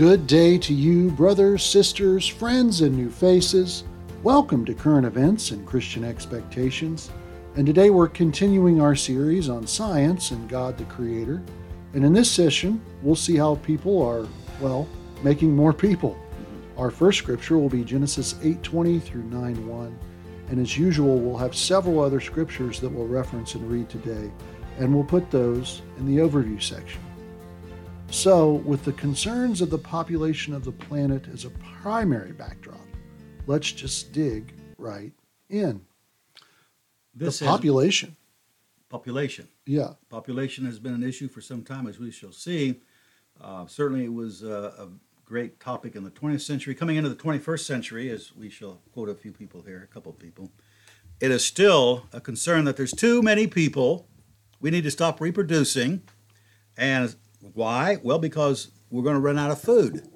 Good day to you, brothers, sisters, friends, and new faces. Welcome to Current Events and Christian Expectations. And today we're continuing our series on science and God the Creator. And in this session, we'll see how people are, making more people. Our first scripture will be Genesis 8:20 through 9:1. And as usual, we'll have several other scriptures that we'll reference and read today. And we'll put those in the overview section. So, with the concerns of the population of the planet as a primary backdrop, let's just dig right in. Population. Yeah. Population has been an issue for some time, as we shall see. Certainly it was a great topic in the 20th century. Coming into the 21st century, as we shall quote a couple of people, it is still a concern that there's too many people. We need to stop reproducing. And why? Well, because we're going to run out of food.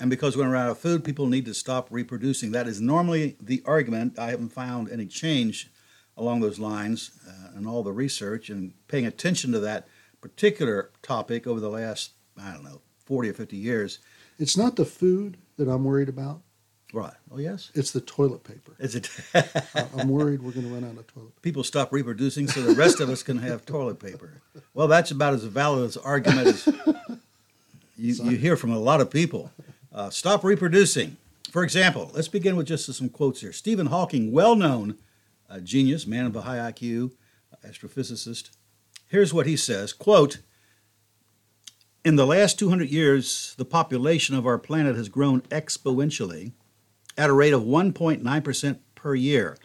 And because we're going to run out of food, people need to stop reproducing. That is normally the argument. I haven't found any change along those lines in all the research and paying attention to that particular topic over the last, 40 or 50 years. It's not the food that I'm worried about. Right. Oh, yes? It's the toilet paper. Is it? I'm worried we're going to run out of toilet paper. People stop reproducing so the rest of us can have toilet paper. Well, that's about as valid an argument as you hear from a lot of people. Stop reproducing. For example, let's begin with just some quotes here. Stephen Hawking, well-known genius, man of a high IQ, astrophysicist. Here's what he says, quote, "In the last 200 years, the population of our planet has grown exponentially at a rate of 1.9% per year.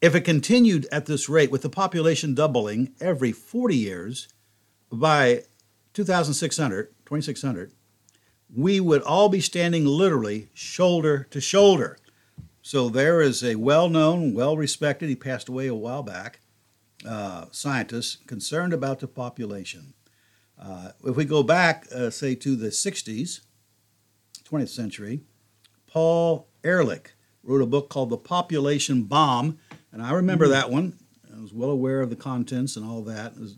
If it continued at this rate, with the population doubling every 40 years, by 2600, we would all be standing literally shoulder to shoulder." So there is a well-known, well-respected, he passed away a while back, scientist concerned about the population. If we go back, say, to the 60s, 20th century, Paul Ehrlich wrote a book called The Population Bomb, and I remember that one. I was well aware of the contents and all that. It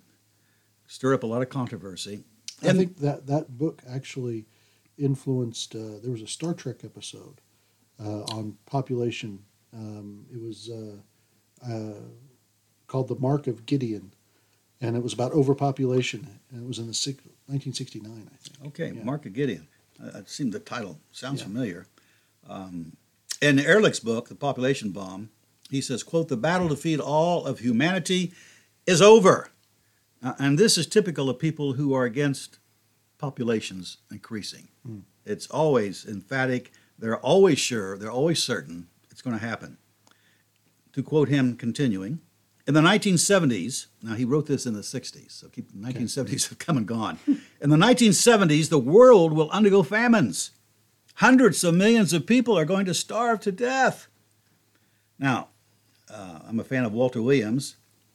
stirred up a lot of controversy. And I think that book actually influenced, there was a Star Trek episode on population. It was called The Mark of Gideon. And it was about overpopulation, and it was in 1969, I think. Okay, yeah. Mark of Gideon. It seemed the title sounds familiar. In Ehrlich's book, The Population Bomb, he says, quote, "The battle to feed all of humanity is over." And this is typical of people who are against populations increasing. Mm. It's always emphatic. They're always sure. They're always certain it's going to happen. To quote him continuing, "In the 1970s, now he wrote this in the 60s, so keep the 1970s have come and gone. "In the 1970s, the world will undergo famines. Hundreds of millions of people are going to starve to death." Now, I'm a fan of Walter Williams,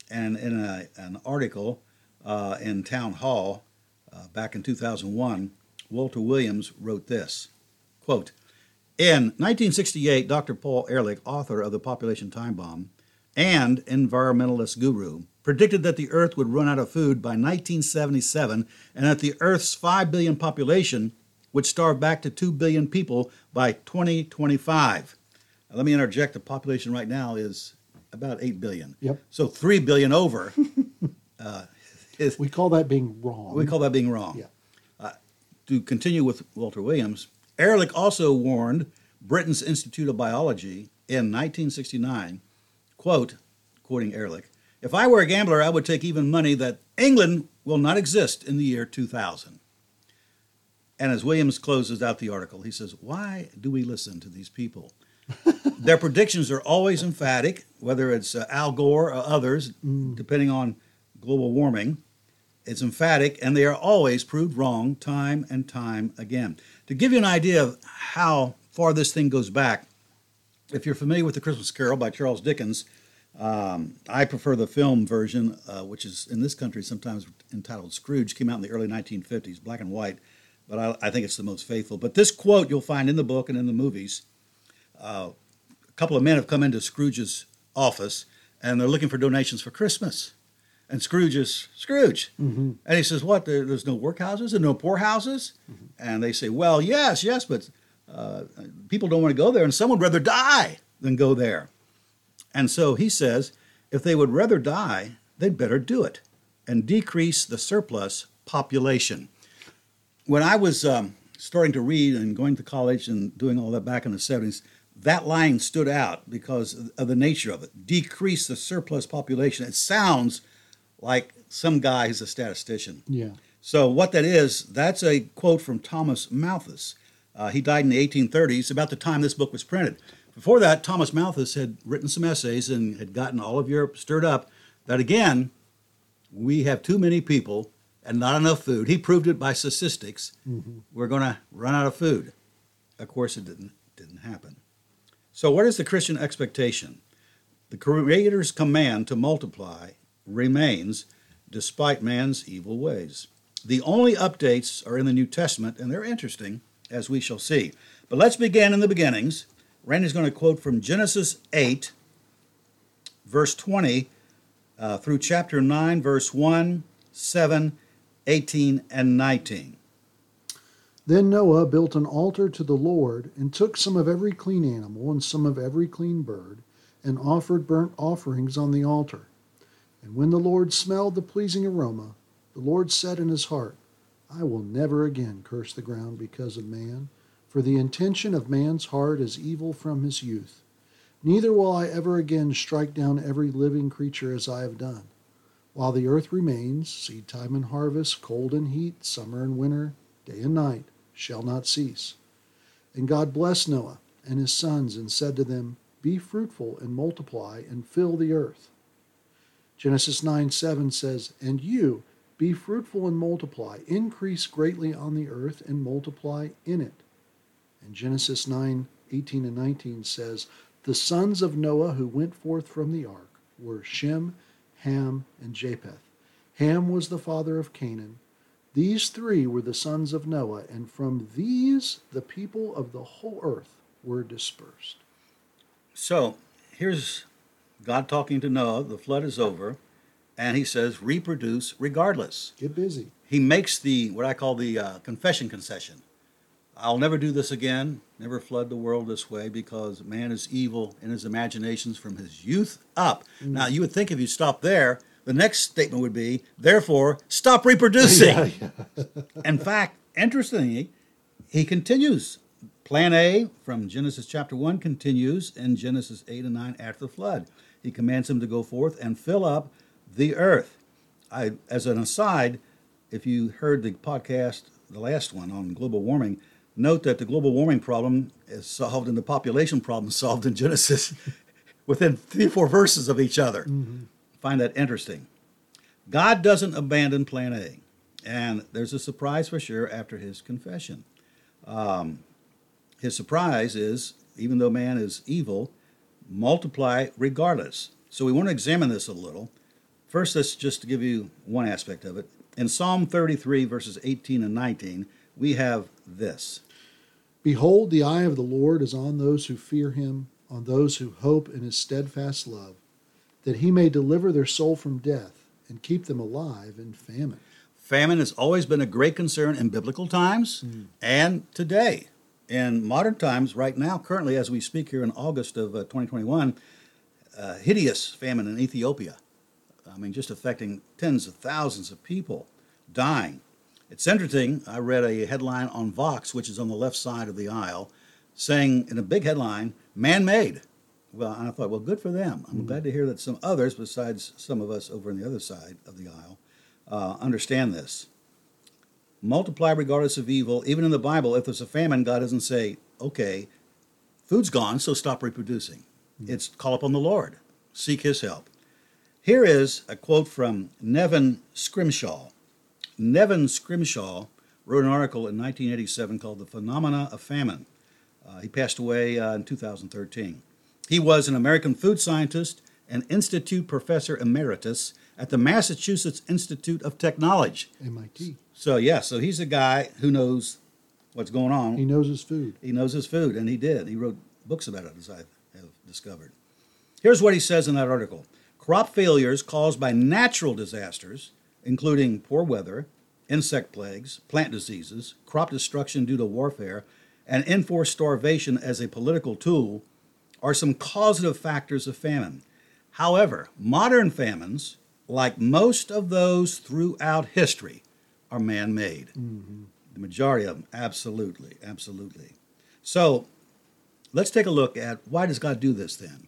and in an article in Town Hall back in 2001, Walter Williams wrote this, quote, "In 1968, Dr. Paul Ehrlich, author of The Population Time Bomb, and environmentalist guru, predicted that the Earth would run out of food by 1977 and that the Earth's 5 billion population would starve back to 2 billion people by 2025. Now, let me interject. The population right now is about 8 billion. Yep. So 3 billion over. We call that being wrong. Yeah. To continue with Walter Williams, Ehrlich also warned Britain's Institute of Biology in 1969, quote, quoting Ehrlich, "If I were a gambler, I would take even money that England will not exist in the year 2000. And as Williams closes out the article, he says, "Why do we listen to these people? Their predictions are always emphatic, whether it's Al Gore or others, depending on global warming. It's emphatic, and they are always proved wrong time and time again." To give you an idea of how far this thing goes back, if you're familiar with The Christmas Carol by Charles Dickens, I prefer the film version, which is in this country sometimes entitled Scrooge, came out in the early 1950s, black and white, but I think it's the most faithful. But this quote you'll find in the book and in the movies. A couple of men have come into Scrooge's office, and they're looking for donations for Christmas. And Scrooge is Scrooge. Mm-hmm. And he says, what, there's no workhouses and no poorhouses? Mm-hmm. And they say, well, yes, but people don't want to go there, and some would rather die than go there. And so he says, if they would rather die, they'd better do it and decrease the surplus population. When I was starting to read and going to college and doing all that back in the 70s, that line stood out because of the nature of it. Decrease the surplus population. It sounds like some guy who's a statistician. Yeah. So what that is, that's a quote from Thomas Malthus. He died in the 1830s, about the time this book was printed. Before that, Thomas Malthus had written some essays and had gotten all of Europe stirred up that, again, we have too many people and not enough food. He proved it by statistics. Mm-hmm. We're going to run out of food. Of course, it didn't happen. So what is the Christian expectation? The Creator's command to multiply remains despite man's evil ways. The only updates are in the New Testament, and they're interesting, as we shall see. But let's begin in the beginnings. Randy's going to quote from Genesis 8, verse 20, through chapter 9, verse 1, 7, 18, and 19. Then Noah built an altar to the Lord and took some of every clean animal and some of every clean bird and offered burnt offerings on the altar. And when the Lord smelled the pleasing aroma, the Lord said in his heart, I will never again curse the ground because of man, for the intention of man's heart is evil from his youth. Neither will I ever again strike down every living creature as I have done. While the earth remains, seed time and harvest, cold and heat, summer and winter, day and night, shall not cease. And God blessed Noah and his sons and said to them, Be fruitful and multiply and fill the earth. Genesis 9:7 says, And you, be fruitful and multiply, increase greatly on the earth and multiply in it. And Genesis 9:18 and 19 says, The sons of Noah who went forth from the ark were Shem, Ham, and Japheth. Ham was the father of Canaan. These three were the sons of Noah, and from these the people of the whole earth were dispersed. So here's God talking to Noah. The flood is over, and he says, reproduce regardless. Get busy. He makes what I call the confession concession. I'll never do this again, never flood the world this way, because man is evil in his imaginations from his youth up. Mm-hmm. Now, you would think if you stopped there, the next statement would be, therefore, stop reproducing. Yeah. In fact, interestingly, he continues. Plan A from Genesis chapter 1 continues in Genesis 8 and 9 after the flood. He commands him to go forth and fill up the earth. As an aside, if you heard the podcast, the last one on global warming, note that the global warming problem is solved and the population problem is solved in Genesis within 3 or 4 verses of each other. Mm-hmm. Find that interesting. God doesn't abandon plan A, and there's a surprise for sure after his confession. His surprise is, even though man is evil, multiply regardless. So we want to examine this a little. First, let's just give you one aspect of it. In Psalm 33, verses 18 and 19, we have this. Behold, the eye of the Lord is on those who fear him, on those who hope in his steadfast love, that he may deliver their soul from death and keep them alive in famine. Famine has always been a great concern in biblical times and today. In modern times, right now, currently, as we speak here in August of 2021, hideous famine in Ethiopia. I mean, just affecting tens of thousands of people dying. It's interesting, I read a headline on Vox, which is on the left side of the aisle, saying in a big headline, man-made. Well, and I thought, well, good for them. I'm glad to hear that some others, besides some of us over on the other side of the aisle, understand this. Multiply regardless of evil. Even in the Bible, if there's a famine, God doesn't say, okay, food's gone, so stop reproducing. Mm-hmm. It's call upon the Lord. Seek his help. Here is a quote from Nevin Scrimshaw. Nevin Scrimshaw wrote an article in 1987 called The Phenomena of Famine. He passed away in 2013. He was an American food scientist and institute professor emeritus at the Massachusetts Institute of Technology. MIT. So he's a guy who knows what's going on. He knows his food. And he did. He wrote books about it, as I have discovered. Here's what he says in that article. crop failures caused by natural disasters, including poor weather, insect plagues, plant diseases, crop destruction due to warfare, and enforced starvation as a political tool, are some causative factors of famine. However, modern famines, like most of those throughout history, are man-made. Mm-hmm. The majority of them, absolutely. So let's take a look at, why does God do this then?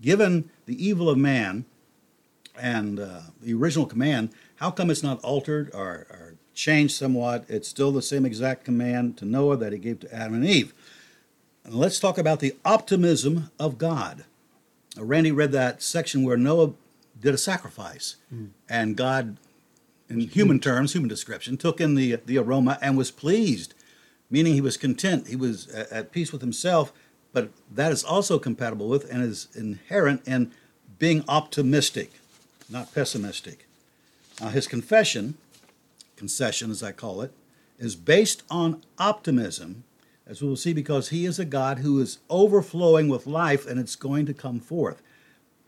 Given the evil of man and the original command, how come it's not altered or changed somewhat? It's still the same exact command to Noah that he gave to Adam and Eve. And let's talk about the optimism of God. Randy read that section where Noah did a sacrifice, and God, in human terms, human description, took in the aroma and was pleased, meaning he was content, he was at peace with himself, but that is also compatible with and is inherent in being optimistic, not pessimistic. Now, his concession as I call it, is based on optimism, as we will see, because he is a God who is overflowing with life and it's going to come forth.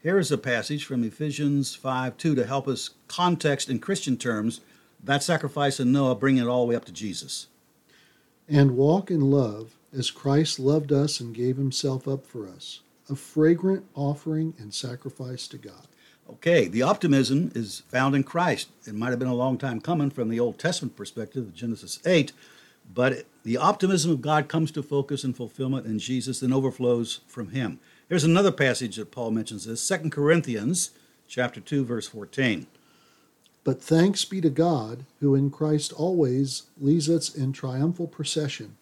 Here is a passage from Ephesians 5:2 to help us context in Christian terms that sacrifice in Noah, bringing it all the way up to Jesus. And walk in love as Christ loved us and gave himself up for us, a fragrant offering and sacrifice to God. Okay, the optimism is found in Christ. It might have been a long time coming from the Old Testament perspective of Genesis 8, but the optimism of God comes to focus and fulfillment in Jesus and overflows from him. There's another passage that Paul mentions this, 2 Corinthians chapter 2, verse 14. But thanks be to God, who in Christ always leads us in triumphal procession,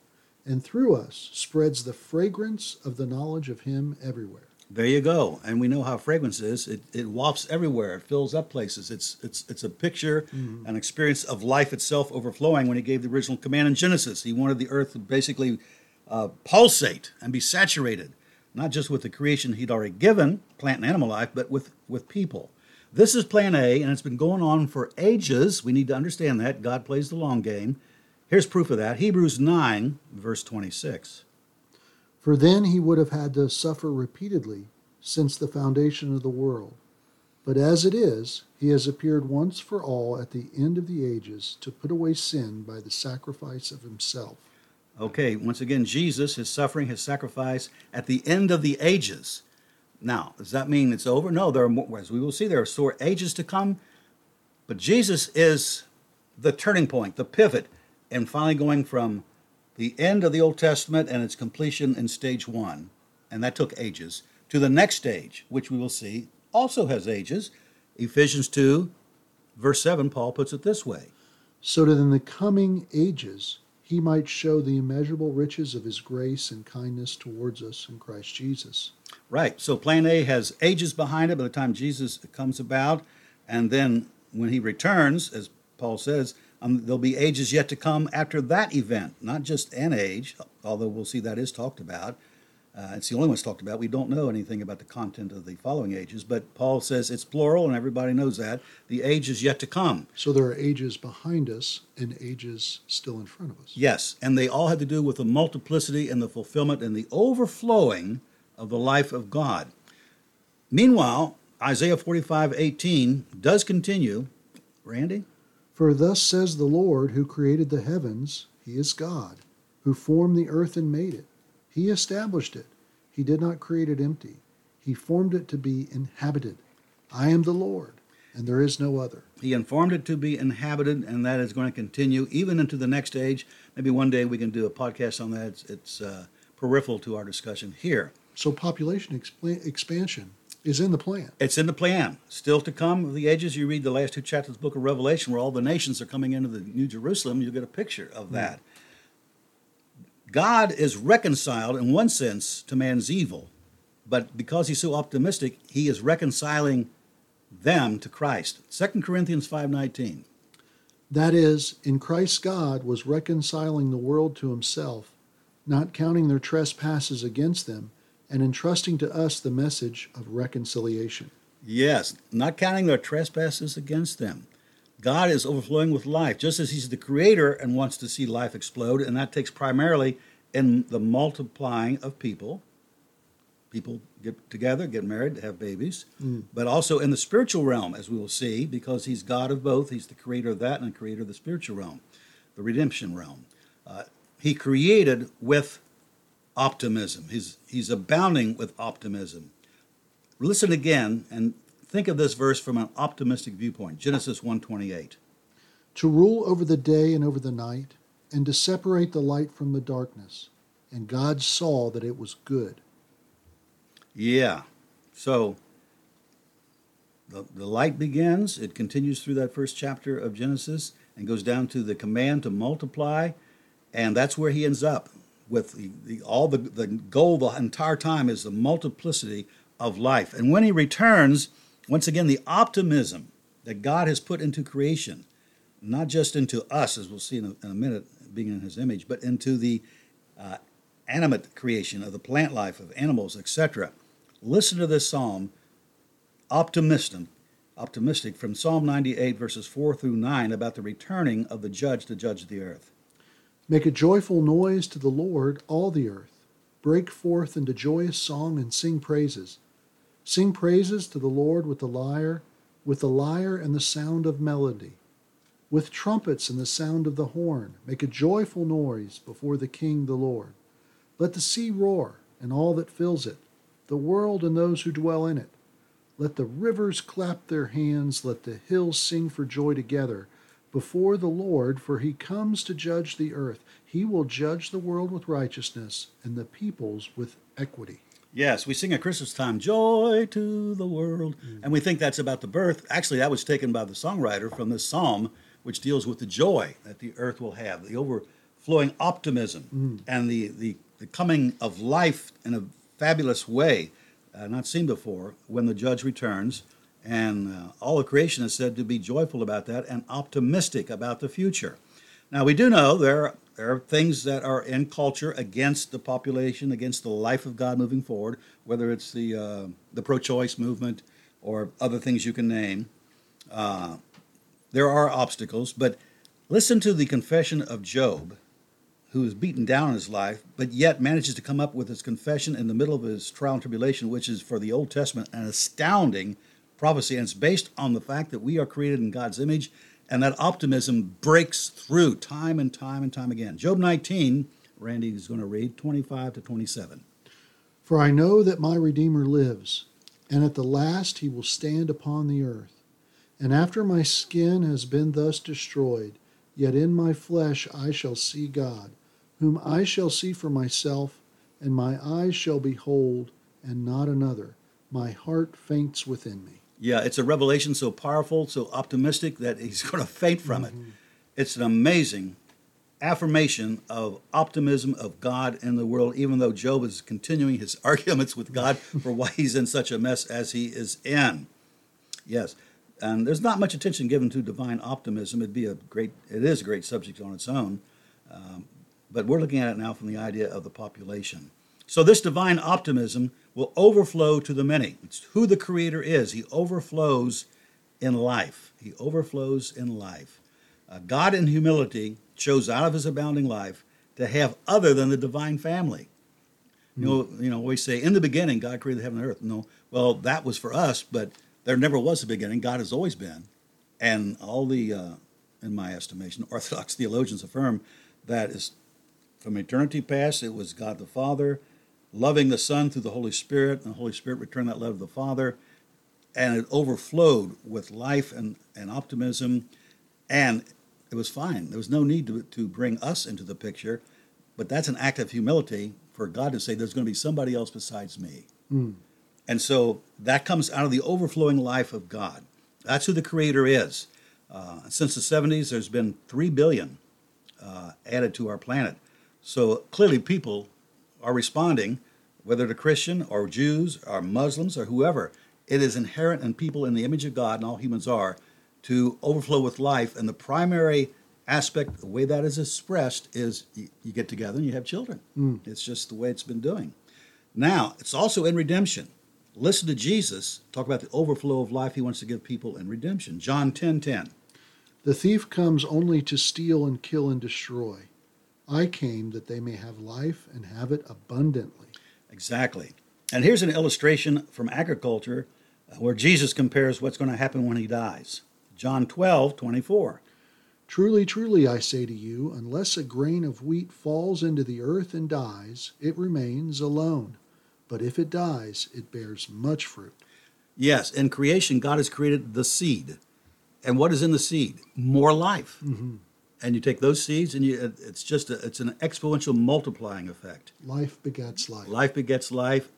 and through us spreads the fragrance of the knowledge of him everywhere. There you go. And we know how fragrance is. It wafts everywhere. It fills up places. It's a picture, an experience of life itself overflowing when he gave the original command in Genesis. He wanted the earth to basically pulsate and be saturated, not just with the creation he'd already given, plant and animal life, but with people. This is plan A, and it's been going on for ages. We need to understand that. God plays the long game. Here's proof of that. Hebrews 9, verse 26. For then he would have had to suffer repeatedly since the foundation of the world. But as it is, he has appeared once for all at the end of the ages to put away sin by the sacrifice of himself. Okay, once again, Jesus, his suffering, his sacrifice at the end of the ages. Now, does that mean it's over? No, there are more, as we will see, there are still ages to come. But Jesus is the turning point, the pivot, and finally going from the end of the Old Testament and its completion in stage one, and that took ages, to the next stage, which we will see also has ages. Ephesians 2, verse 7, Paul puts it this way. So that in the coming ages he might show the immeasurable riches of his grace and kindness towards us in Christ Jesus. Right, so plan A has ages behind it by the time Jesus comes about, and then when he returns, as Paul says, there'll be ages yet to come after that event, not just an age, although we'll see that is talked about. It's the only one that's talked about. We don't know anything about the content of the following ages, but Paul says it's plural, and everybody knows that. The age is yet to come. So there are ages behind us and ages still in front of us. Yes, and they all had to do with the multiplicity and the fulfillment and the overflowing of the life of God. Meanwhile, Isaiah 45:18 does continue. Randy? For thus says the Lord, who created the heavens, he is God, who formed the earth and made it. He established it. He did not create it empty. He formed it to be inhabited. I am the Lord, and there is no other. He informed it to be inhabited, and that is going to continue even into the next age. Maybe one day we can do a podcast on that. It's peripheral to our discussion here. So population expansion is in the plan. It's in the plan. Still to come of the ages. You read the last two chapters of the book of Revelation, where all the nations are coming into the New Jerusalem. You'll get a picture of that. God is reconciled, in one sense, to man's evil. But because he's so optimistic, he is reconciling them to Christ. 2 Corinthians 5:19. That is, in Christ God was reconciling the world to himself, not counting their trespasses against them, and entrusting to us the message of reconciliation. Yes, not counting their trespasses against them. God is overflowing with life, just as he's the creator and wants to see life explode, and that takes primarily in the multiplying of people get together, get married, have babies, but also in the spiritual realm, as we will see, because he's God of both. He's the creator of that and the creator of the spiritual realm, the redemption realm. He created with optimism. He's abounding with optimism. Listen again and think of this verse from an optimistic viewpoint. Genesis 1:28. To rule over the day and over the night, and to separate the light from the darkness. And God saw that it was good. Yeah. So the light begins. It continues through that first chapter of Genesis and goes down to the command to multiply. And that's where he ends up with the goal the entire time is the multiplicity of life. And when he returns, once again, the optimism that God has put into creation, not just into us, as we'll see in a minute, being in his image, but into the animate creation of the plant life, of animals, etc. Listen to this psalm, optimistic from Psalm 98, verses 4 through 9, about the returning of the judge to judge the earth. Make a joyful noise to the Lord, all the earth. Break forth into joyous song and sing praises. Sing praises to the Lord with the lyre and the sound of melody. With trumpets and the sound of the horn, make a joyful noise before the King, the Lord. Let the sea roar, and all that fills it, the world and those who dwell in it. Let the rivers clap their hands, let the hills sing for joy together, before the Lord, for he comes to judge the earth. He will judge the world with righteousness, and the peoples with equity. Yes, we sing at Christmas time, joy to the world, and we think that's about the birth. Actually, that was taken by the songwriter from this psalm, which deals with the joy that the earth will have, the overflowing optimism and the coming of life in a fabulous way, not seen before, when the judge returns. And all of creation is said to be joyful about that and optimistic about the future. Now, we do know there are things that are in culture against the population, against the life of God moving forward, whether it's the pro-choice movement or other things you can name. There are obstacles, but listen to the confession of Job, who is beaten down in his life, but yet manages to come up with his confession in the middle of his trial and tribulation, which is, for the Old Testament, an astounding prophecy. And it's based on the fact that we are created in God's image, and that optimism breaks through time and time and time again. Job 19, Randy is going to read 25 to 27. For I know that my Redeemer lives, and at the last he will stand upon the earth. And after my skin has been thus destroyed, yet in my flesh I shall see God, whom I shall see for myself, and my eyes shall behold, and not another. My heart faints within me. Yeah, it's a revelation so powerful, so optimistic, that he's going to faint from it. It's an amazing affirmation of optimism of God in the world, even though Job is continuing his arguments with God for why he's in such a mess as he is in. Yes. And there's not much attention given to divine optimism. It is a great subject on its own, but we're looking at it now from the idea of the population. So this divine optimism will overflow to the many. It's who the Creator is. He overflows in life. God in humility chose out of his abounding life to have other than the divine family. You know, we say, in the beginning, God created heaven and earth. No, well, that was for us, but there never was a beginning. God has always been. And all the, in my estimation, Orthodox theologians affirm that is from eternity past, it was God the Father loving the Son through the Holy Spirit, and the Holy Spirit returned that love to the Father, and it overflowed with life and optimism, and it was fine. There was no need to bring us into the picture, but that's an act of humility for God to say, there's going to be somebody else besides me. And so that comes out of the overflowing life of God. That's who the Creator is. Since the 70s, there's been 3 billion added to our planet. So clearly people are responding, whether they're Christian or Jews or Muslims or whoever. It is inherent in people in the image of God, and all humans are, to overflow with life. And the primary aspect, the way that is expressed, is you get together and you have children. It's just the way it's been doing. Now, it's also in redemption. Listen to Jesus talk about the overflow of life he wants to give people in redemption. John 10:10. The thief comes only to steal and kill and destroy. I came that they may have life and have it abundantly. Exactly. And here's an illustration from agriculture where Jesus compares what's going to happen when he dies. John 12:24. Truly, truly, I say to you, unless a grain of wheat falls into the earth and dies, it remains alone. But if it dies, it bears much fruit. Yes, in creation, God has created the seed. And what is in the seed? More life. Mm-hmm. And you take those seeds, and it's just it's an exponential multiplying effect. Life begets life. Life begets life.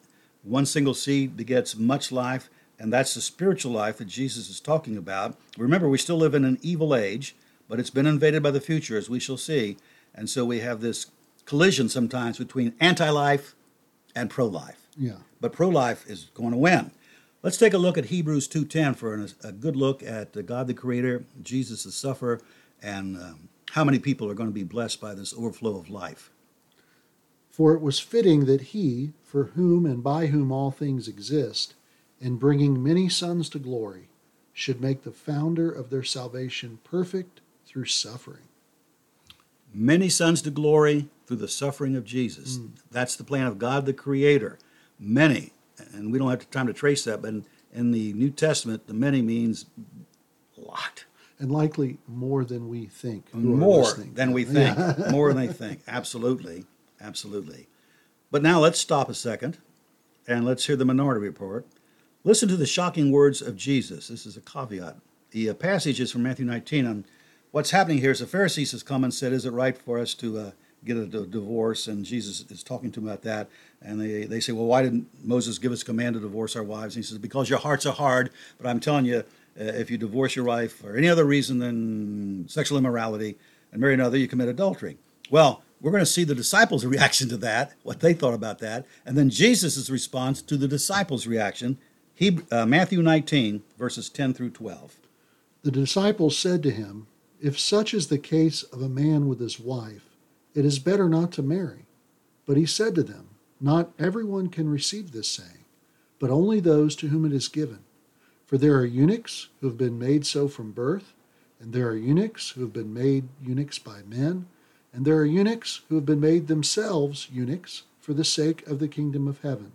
One single seed begets much life, and that's the spiritual life that Jesus is talking about. Remember, we still live in an evil age, but it's been invaded by the future, as we shall see. And so we have this collision sometimes between anti-life and pro-life. Yeah. But pro-life is going to win. Let's take a look at Hebrews 2:10 for a good look at God the Creator, Jesus the Sufferer, and how many people are going to be blessed by this overflow of life. For it was fitting that he, for whom and by whom all things exist, in bringing many sons to glory, should make the founder of their salvation perfect through suffering. Many sons to glory through the suffering of Jesus. Mm. That's the plan of God the Creator. Many. And we don't have time to trace that, but in the New Testament, the many means a lot. And likely more than we think. More than we think. Yeah. More than they think. Absolutely. Absolutely. But now let's stop a second, and let's hear the Minority Report. Listen to the shocking words of Jesus. This is a caveat. The passage is from Matthew 19. And what's happening here is the Pharisees has come and said, is it right for us to get a divorce? And Jesus is talking to them about that. And they say, well, why didn't Moses give us command to divorce our wives? And he says, because your hearts are hard. But I'm telling you, if you divorce your wife for any other reason than sexual immorality and marry another, you commit adultery. Well, we're going to see the disciples' reaction to that, what they thought about that. And then Jesus' response to the disciples' reaction, Matthew 19, verses 10 through 12. The disciples said to him, if such is the case of a man with his wife, it is better not to marry. But he said to them, not everyone can receive this saying, but only those to whom it is given. For there are eunuchs who have been made so from birth, and there are eunuchs who have been made eunuchs by men, and there are eunuchs who have been made themselves eunuchs for the sake of the kingdom of heaven.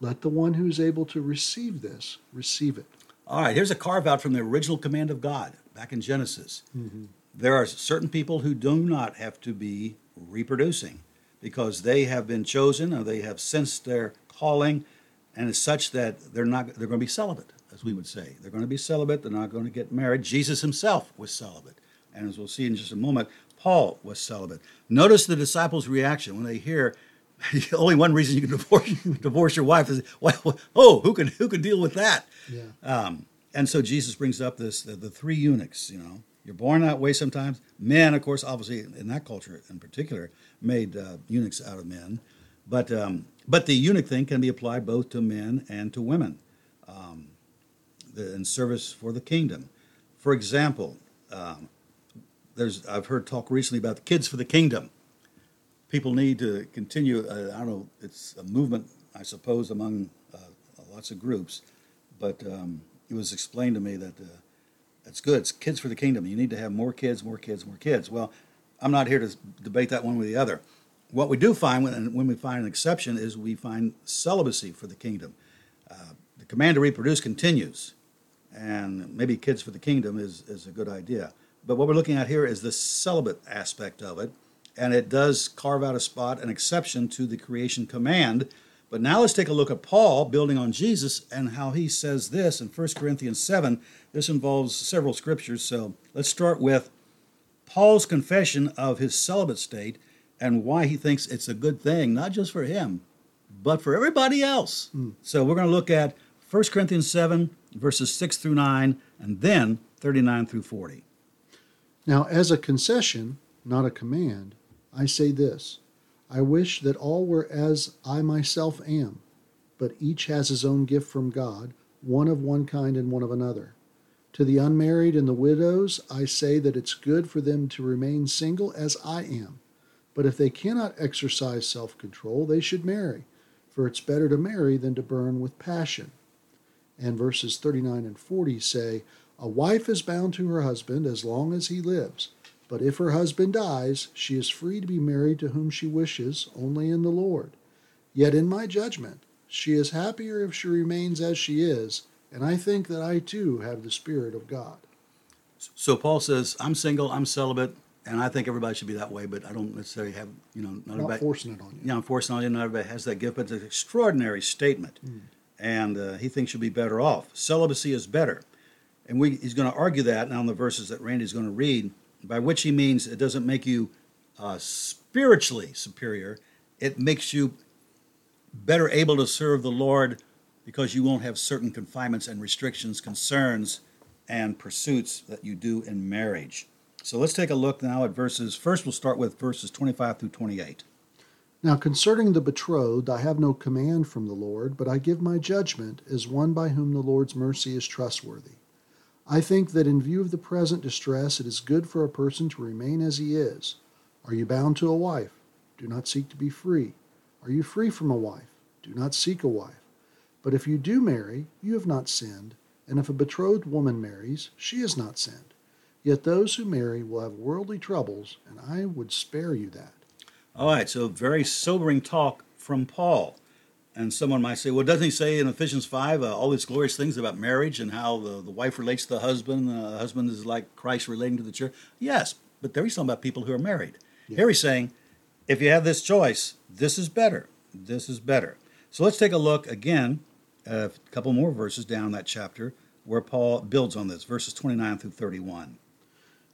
Let the one who is able to receive this, receive it. All right, here's a carve-out from the original command of God, back in Genesis. Mm-hmm. There are certain people who do not have to be reproducing because they have been chosen or they have sensed their calling, and it's such that they're going to be celibate, as we would say. They're going to be celibate. They're not going to get married. Jesus himself was celibate. And as we'll see in just a moment, Paul was celibate. Notice the disciples' reaction when they hear, only one reason you can divorce your wife is, well, oh, who can deal with that? Yeah. And so Jesus brings up this, the three eunuchs, you know. You're born that way sometimes. Men, of course, obviously, in that culture in particular, made eunuchs out of men. But the eunuch thing can be applied both to men and to women in service for the kingdom. For example, I've heard talk recently about the Kids for the Kingdom. People need to continue, I don't know, it's a movement, I suppose, among lots of groups. But it was explained to me that it's good. It's Kids for the Kingdom. You need to have more kids, more kids, more kids. Well, I'm not here to debate that one with the other. What we do find when we find an exception is we find celibacy for the kingdom. The command to reproduce continues, and maybe Kids for the Kingdom is a good idea. But what we're looking at here is the celibate aspect of it, and it does carve out a spot, an exception to the creation command. But now let's take a look at Paul, building on Jesus, and how he says this in 1 Corinthians 7. This involves several scriptures, so let's start with Paul's confession of his celibate state and why he thinks it's a good thing, not just for him, but for everybody else. Mm. So we're going to look at 1 Corinthians 7, verses 6 through 9, and then 39 through 40. Now, as a concession, not a command, I say this, I wish that all were as I myself am, but each has his own gift from God, one of one kind and one of another. To the unmarried and the widows, I say that it's good for them to remain single as I am, but if they cannot exercise self-control, they should marry, for it's better to marry than to burn with passion. And verses 39 and 40 say, a wife is bound to her husband as long as he lives, but if her husband dies, she is free to be married to whom she wishes, only in the Lord. Yet in my judgment, She is happier if she remains as she is, and I think that I too have the Spirit of God. So Paul says, I'm single, I'm celibate, and I think everybody should be that way, but I don't necessarily have, not everybody, forcing it on you. Yeah, I'm forcing it on you. Not everybody has that gift, but it's an extraordinary statement. Mm. And he thinks you'll be better off. Celibacy is better. And he's going to argue that now in the verses that Randy's going to read, by which he means it doesn't make you spiritually superior. It makes you better able to serve the Lord because you won't have certain confinements and restrictions, concerns, and pursuits that you do in marriage. So let's take a look now at verses. First, we'll start with verses 25 through 28. Now concerning the betrothed, I have no command from the Lord, but I give my judgment as one by whom the Lord's mercy is trustworthy. I think that in view of the present distress, it is good for a person to remain as he is. Are you bound to a wife? Do not seek to be free. Are you free from a wife? Do not seek a wife. But if you do marry, you have not sinned, and if a betrothed woman marries, she has not sinned. Yet those who marry will have worldly troubles, and I would spare you that. All right, so very sobering talk from Paul. And someone might say, well, doesn't he say in Ephesians 5 all these glorious things about marriage and how the wife relates to the husband, the husband is like Christ relating to the church? Yes, but there he's talking about people who are married. Yeah. Here he's saying, if you have this choice, this is better. This is better. So let's take a look again, a couple more verses down that chapter, where Paul builds on this, verses 29 through 31.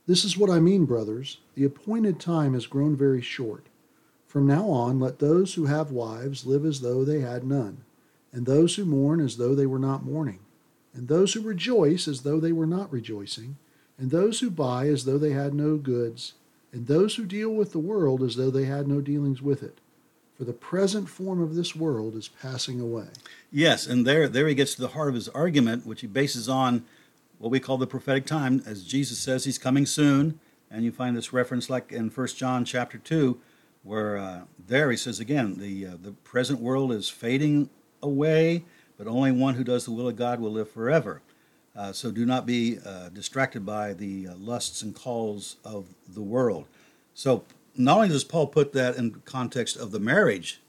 This is what I mean, brothers. The appointed time has grown very short. From now on, let those who have wives live as though they had none, and those who mourn as though they were not mourning, and those who rejoice as though they were not rejoicing, and those who buy as though they had no goods, and those who deal with the world as though they had no dealings with it. For the present form of this world is passing away. Yes, and there he gets to the heart of his argument, which he bases on what we call the prophetic time. As Jesus says, he's coming soon. And you find this reference like in 1 John chapter 2, where there he says again, the present world is fading away, but only one who does the will of God will live forever. So do not be distracted by the lusts and calls of the world. So not only does Paul put that in context of the marriage,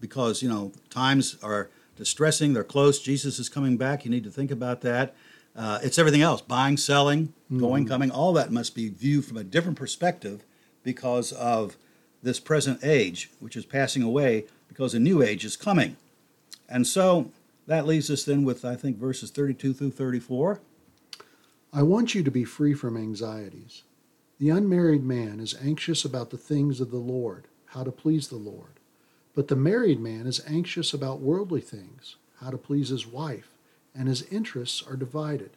because, times are distressing, they're close, Jesus is coming back, you need to think about that. It's everything else, buying, selling, going, coming, all that must be viewed from a different perspective because of this present age, which is passing away because a new age is coming. And so that leaves us then with, I think, verses 32 through 34. I want you to be free from anxieties. The unmarried man is anxious about the things of the Lord, how to please the Lord. But the married man is anxious about worldly things, how to please his wife, and his interests are divided.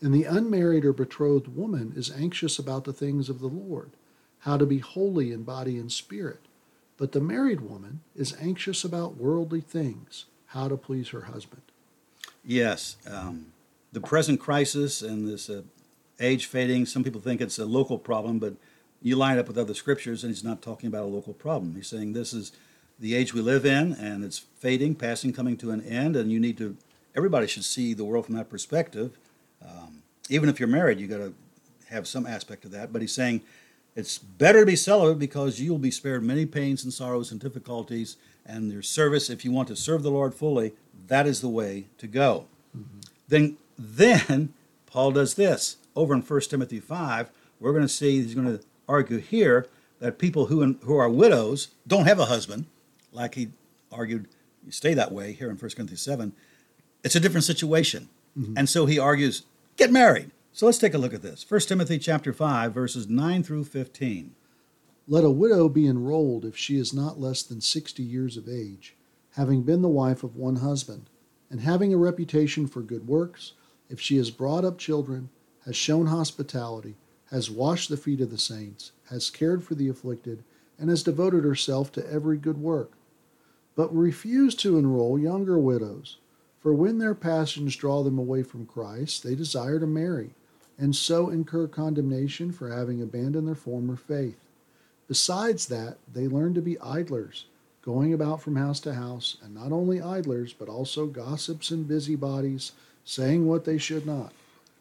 And the unmarried or betrothed woman is anxious about the things of the Lord, how to be holy in body and spirit. But the married woman is anxious about worldly things, how to please her husband. Yes, the present crisis and this age fading, some people think it's a local problem, but you line it up with other scriptures and he's not talking about a local problem. He's saying this is the age we live in and it's fading, passing, coming to an end, and everybody should see the world from that perspective. Even if you're married, you got to have some aspect of that. But he's saying it's better to be celibate because you'll be spared many pains and sorrows and difficulties. And your service, if you want to serve the Lord fully, that is the way to go. Mm-hmm. Then Paul does this. Over in 1 Timothy 5, we're going to see, he's going to argue here, that people who are widows don't have a husband, like he argued, you stay that way here in 1 Corinthians 7, it's a different situation. Mm-hmm. And so he argues, get married. So let's take a look at this. 1 Timothy chapter 5, verses 9 through 15. Let a widow be enrolled if she is not less than 60 years of age, having been the wife of one husband, and having a reputation for good works, if she has brought up children, has shown hospitality, has washed the feet of the saints, has cared for the afflicted, and has devoted herself to every good work. But refuse to enroll younger widows, for when their passions draw them away from Christ, they desire to marry, and so incur condemnation for having abandoned their former faith. Besides that, they learn to be idlers, going about from house to house, and not only idlers, but also gossips and busybodies, saying what they should not.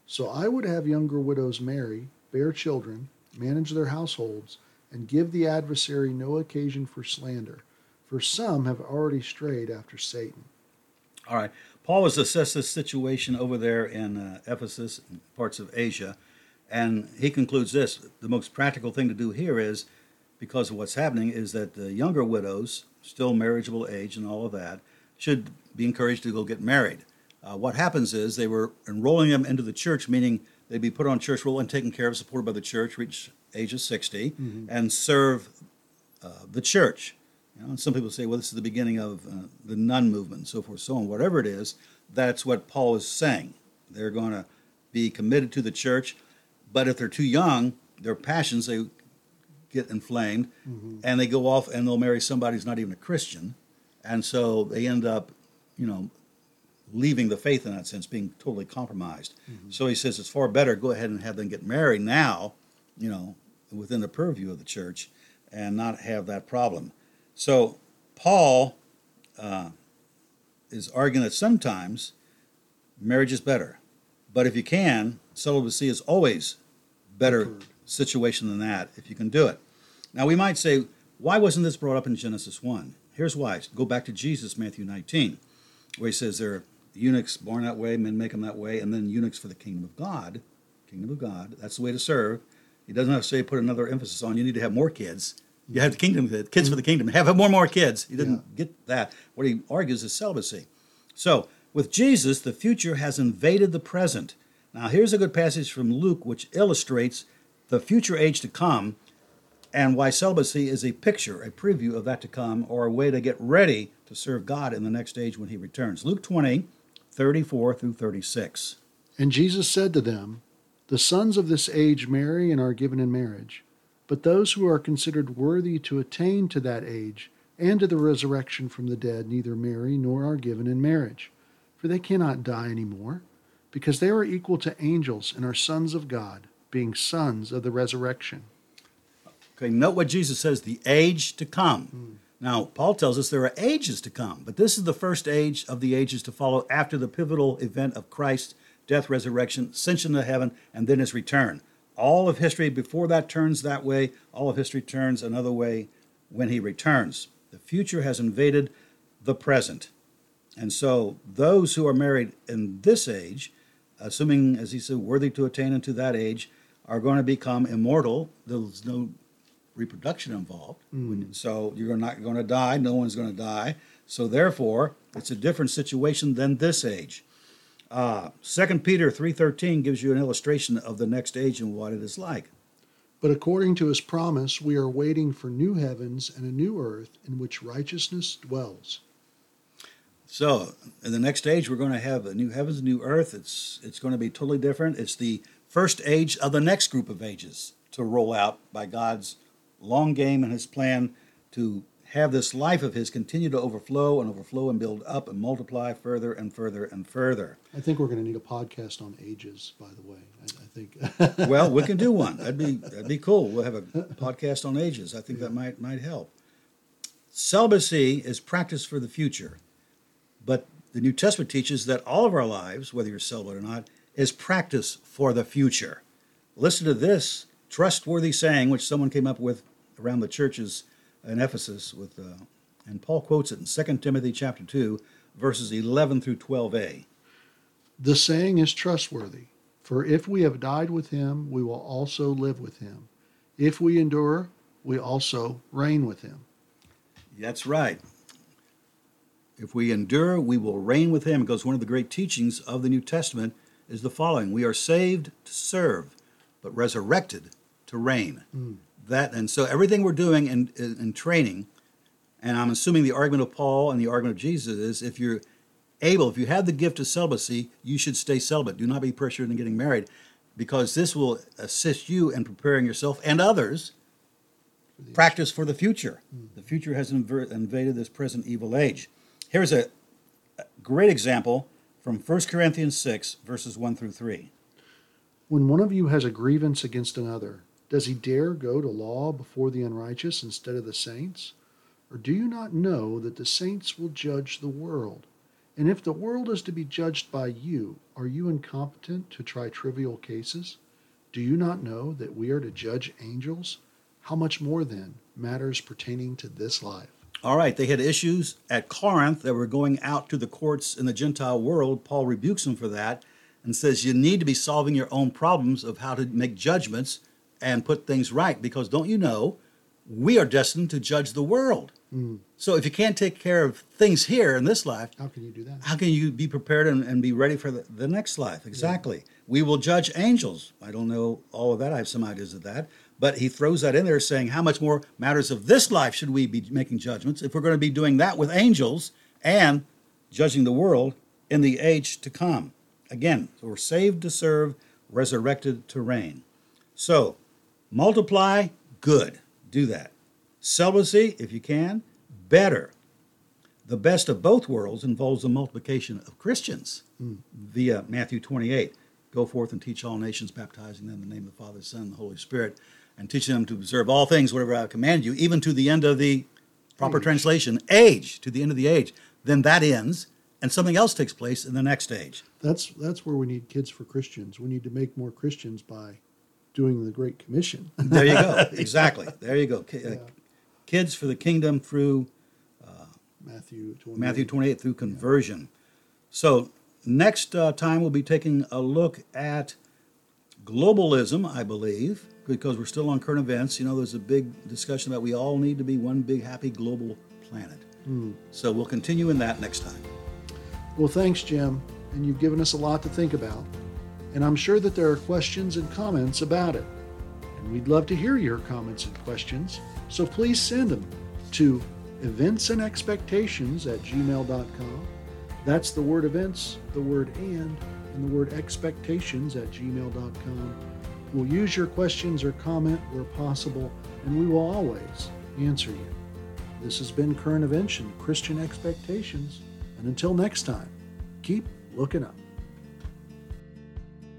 So I would have younger widows marry, bear children, manage their households, and give the adversary no occasion for slander, for some have already strayed after Satan. All right. Paul has assessed this situation over there in Ephesus and parts of Asia, and he concludes this. The most practical thing to do here is, because of what's happening, is that the younger widows, still marriageable age and all of that, should be encouraged to go get married. What happens is they were enrolling them into the church, meaning they'd be put on church roll and taken care of, supported by the church, reach age of 60, and serve the church. You know, and some people say, well, this is the beginning of the nun movement and so forth, so on. Whatever it is, that's what Paul is saying. They're going to be committed to the church, but if they're too young, their passions, they get inflamed, and they go off and they'll marry somebody who's not even a Christian, and so they end up, you know, leaving the faith in that sense, being totally compromised. So he says it's far better, go ahead and have them get married now, you know, within the purview of the church, and not have that problem. So Paul is arguing that sometimes marriage is better, but if you can, celibacy is always better situation than that, if you can do it. Now we might say, why wasn't this brought up in Genesis 1? Here's why. Go back to Jesus, Matthew 19, where he says there are eunuchs born that way, men make them that way, and then eunuchs for the kingdom of God. Kingdom of God, that's the way to serve. He doesn't have to say, put another emphasis on, you need to have more kids. You have the kingdom, kids for the kingdom. Have more and more kids. He didn't get that. What he argues is celibacy. So, with Jesus, the future has invaded the present. Now, here's a good passage from Luke, which illustrates the future age to come and why celibacy is a picture, a preview of that to come, or a way to get ready to serve God in the next age when he returns. Luke 20, 34 through 36. And Jesus said to them, the sons of this age marry and are given in marriage, but those who are considered worthy to attain to that age and to the resurrection from the dead neither marry nor are given in marriage, for they cannot die any more, because they are equal to angels and are sons of God, being sons of the resurrection. Okay, note what Jesus says, the age to come. Now, Paul tells us there are ages to come, but this is the first age of the ages to follow after the pivotal event of Christ's death, resurrection, ascension to heaven, and then his return. All of history before that turns that way. All of history turns another way when he returns. The future has invaded the present. And so those who are married in this age, assuming, as he said, worthy to attain unto that age, are going to become immortal. There's no reproduction involved. So you're not going to die. No one's going to die. So therefore, it's a different situation than this age. 2 Peter 3:13 gives you an illustration of the next age and what it is like. But according to his promise, we are waiting for new heavens and a new earth in which righteousness dwells. So in the next age, we're going to have a new heavens, a new earth. It's going to be totally different. It's the first age of the next group of ages to roll out by God's long game and his plan to have this life of his continue to overflow and build up and multiply further and further and further. I think we're going to need a podcast on ages, by the way. I think. Well, we can do one. That'd be cool. We'll have a podcast on ages. I think that might help. Celibacy is practice for the future, but the New Testament teaches that all of our lives, whether you're celibate or not, is practice for the future. Listen to this trustworthy saying, which someone came up with around the churches in Ephesus, and Paul quotes it in 2 Timothy chapter 2, verses 11 through 12a. The saying is trustworthy, for if we have died with him, we will also live with him. If we endure, we also reign with him. That's right. If we endure, we will reign with him, because one of the great teachings of the New Testament is the following. We are saved to serve, but resurrected to reign. That, and so everything we're doing in training, and I'm assuming the argument of Paul and the argument of Jesus is, if you're able, if you have the gift of celibacy, you should stay celibate. Do not be pressured into getting married, because this will assist you in preparing yourself and others for practice for the future. The future has invaded this present evil age. Here's a great example from 1 Corinthians 6, verses 1 through 3. When one of you has a grievance against another, does he dare go to law before the unrighteous instead of the saints? Or do you not know that the saints will judge the world? And if the world is to be judged by you, are you incompetent to try trivial cases? Do you not know that we are to judge angels? How much more, then, matters pertaining to this life? All right, they had issues at Corinth that were going out to the courts in the Gentile world. Paul rebukes them for that and says you need to be solving your own problems of how to make judgments and put things right, because don't you know we are destined to judge the world. Mm. So if you can't take care of things here in this life, how can you do that? How can you be prepared and be ready for the next life? Exactly. Yeah. We will judge angels. I don't know all of that. I have some ideas of that. But he throws that in there saying, how much more matters of this life should we be making judgments if we're going to be doing that with angels and judging the world in the age to come? Again, so we're saved to serve, resurrected to reign. So multiply, good. Do that. Celibacy, if you can, better. The best of both worlds involves the multiplication of Christians via Matthew 28. Go forth and teach all nations, baptizing them in the name of the Father, Son, and the Holy Spirit, and teaching them to observe all things, whatever I command you, even to the end of the proper translation, age, to the end of the age. Then that ends, and something else takes place in the next age. That's where we need kids for Christians. We need to make more Christians by doing the Great Commission. There you go. Exactly. There you go. Kids for the kingdom through Matthew 28 through conversion. Yeah. So next time we'll be taking a look at globalism, I believe, because we're still on current events. You know, there's a big discussion that we all need to be one big happy global planet. Mm. So we'll continue in that next time. Well, thanks, Jim. And you've given us a lot to think about. And I'm sure that there are questions and comments about it. And we'd love to hear your comments and questions, so please send them to eventsandexpectations@gmail.com. That's the word events, the word and the word expectations@gmail.com. We'll use your questions or comment where possible, and we will always answer you. This has been Current Events and Christian Expectations. And until next time, keep looking up.